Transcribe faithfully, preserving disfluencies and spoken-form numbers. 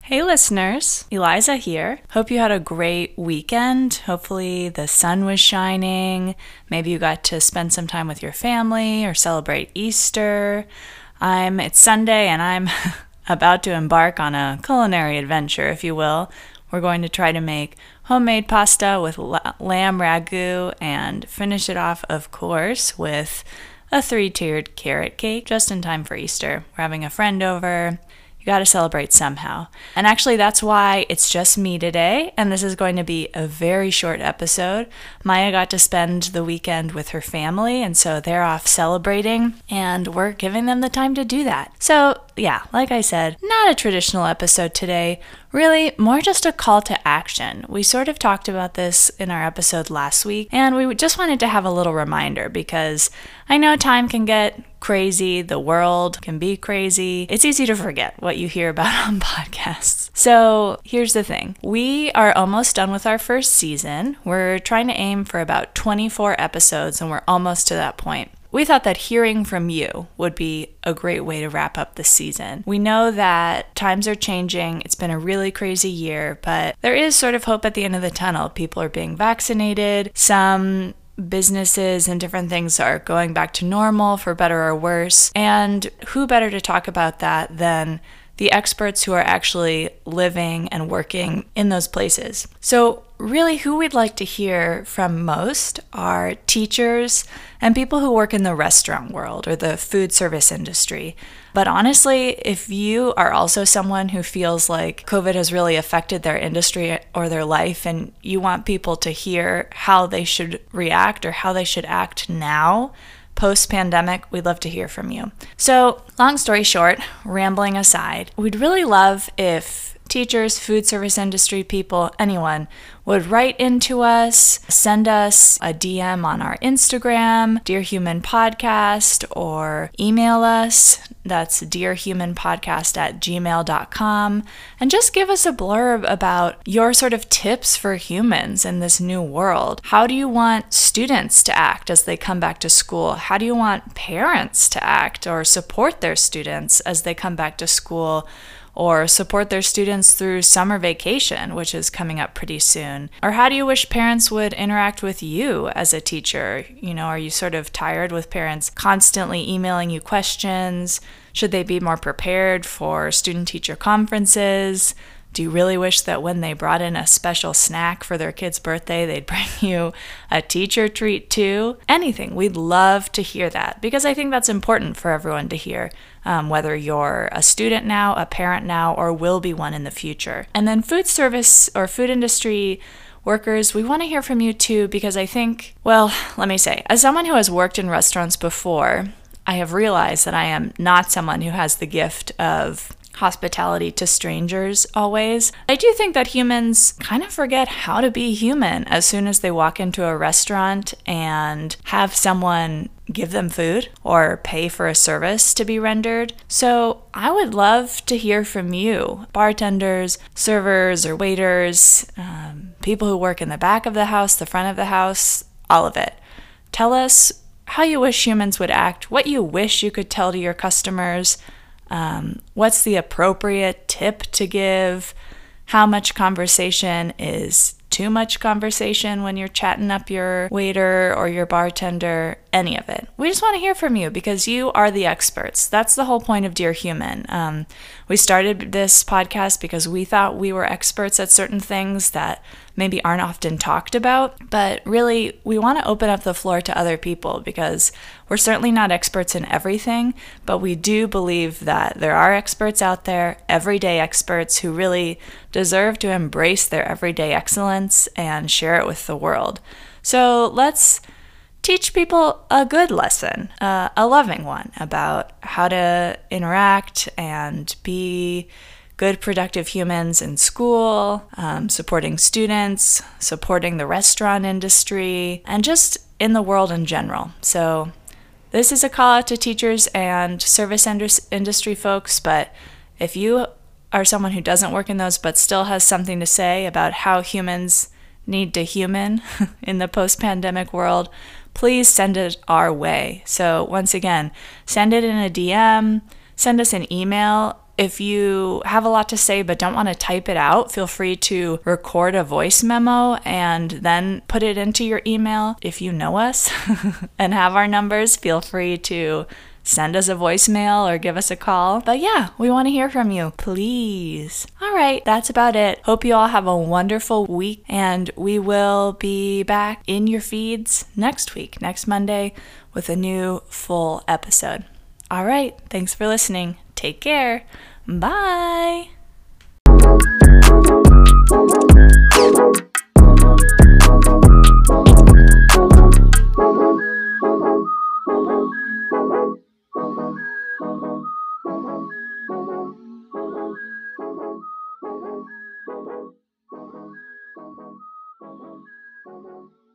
Hey listeners, Eliza here. Hope you had a great weekend. Hopefully the sun was shining. Maybe you got to spend some time with your family or celebrate Easter. I'm it's Sunday and I'm about to embark on a culinary adventure, if you will. We're going to try to make homemade pasta with lamb ragu and finish it off, of course, with a three-tiered carrot cake just in time for Easter. We're having a friend over. You got to celebrate somehow. And actually, that's why it's just me today, and this is going to be a very short episode. Maya got to spend the weekend with her family, and so they're off celebrating, and we're giving them the time to do that. So yeah, like I said, not a traditional episode today, really more just a call to action. We sort of talked about this in our episode last week, and we just wanted to have a little reminder because I know time can get crazy, the world can be crazy. It's easy to forget what you hear about on podcasts. So here's the thing. We are almost done with our first season. We're trying to aim for about twenty-four episodes, and we're almost to that point. We thought that hearing from you would be a great way to wrap up the season. We know that times are changing. It's been a really crazy year, but there is sort of hope at the end of the tunnel. People are being vaccinated. Some businesses and different things are going back to normal for better or worse. And who better to talk about that than the experts who are actually living and working in those places. So really who we'd like to hear from most are teachers and people who work in the restaurant world or the food service industry. But honestly, if you are also someone who feels like COVID has really affected their industry or their life and you want people to hear how they should react or how they should act now, post-pandemic, we'd love to hear from you. So, long story short, rambling aside, we'd really love if teachers, food service industry people, anyone would write into us, send us a D M on our Instagram, Dear Human Podcast, or email us. That's dear human podcast at gmail dot com. And just give us a blurb about your sort of tips for humans in this new world. How do you want students to act as they come back to school? How do you want parents to act or support their students as they come back to school? Or support their students through summer vacation, which is coming up pretty soon? Or how do you wish parents would interact with you as a teacher? You know, are you sort of tired with parents constantly emailing you questions? Should they be more prepared for student-teacher conferences? Do you really wish that when they brought in a special snack for their kid's birthday, they'd bring you a teacher treat too? Anything. We'd love to hear that because I think that's important for everyone to hear, um, whether you're a student now, a parent now, or will be one in the future. And then food service or food industry workers, we want to hear from you too because I think, well, let me say, as someone who has worked in restaurants before, I have realized that I am not someone who has the gift of hospitality to strangers always. I do think that humans kind of forget how to be human as soon as they walk into a restaurant and have someone give them food or pay for a service to be rendered. So I would love to hear from you, bartenders, servers or waiters, um, people who work in the back of the house, the front of the house, all of it. Tell us how you wish humans would act, what you wish you could tell to your customers, Um, what's the appropriate tip to give? How much conversation is too much conversation when you're chatting up your waiter or your bartender? Any of it. We just want to hear from you because you are the experts. That's the whole point of Dear Human. Um, we started this podcast because we thought we were experts at certain things that maybe aren't often talked about, but really we want to open up the floor to other people because we're certainly not experts in everything, but we do believe that there are experts out there, everyday experts who really deserve to embrace their everyday excellence and share it with the world. So let's teach people a good lesson, uh, a loving one about how to interact and be good, productive humans in school, um, supporting students, supporting the restaurant industry, and just in the world in general. So this is a call out to teachers and service industry folks, but if you or someone who doesn't work in those but still has something to say about how humans need to human in the post-pandemic world, please send it our way. So once again, send it in a D M, send us an email. If you have a lot to say but don't want to type it out, feel free to record a voice memo and then put it into your email. If you know us and have our numbers, feel free to send us a voicemail or give us a call. But yeah, we want to hear from you, please. All right, that's about it. Hope you all have a wonderful week, and we will be back in your feeds next week, next Monday, with a new full episode. All right, thanks for listening. Take care. Bye. Thank you.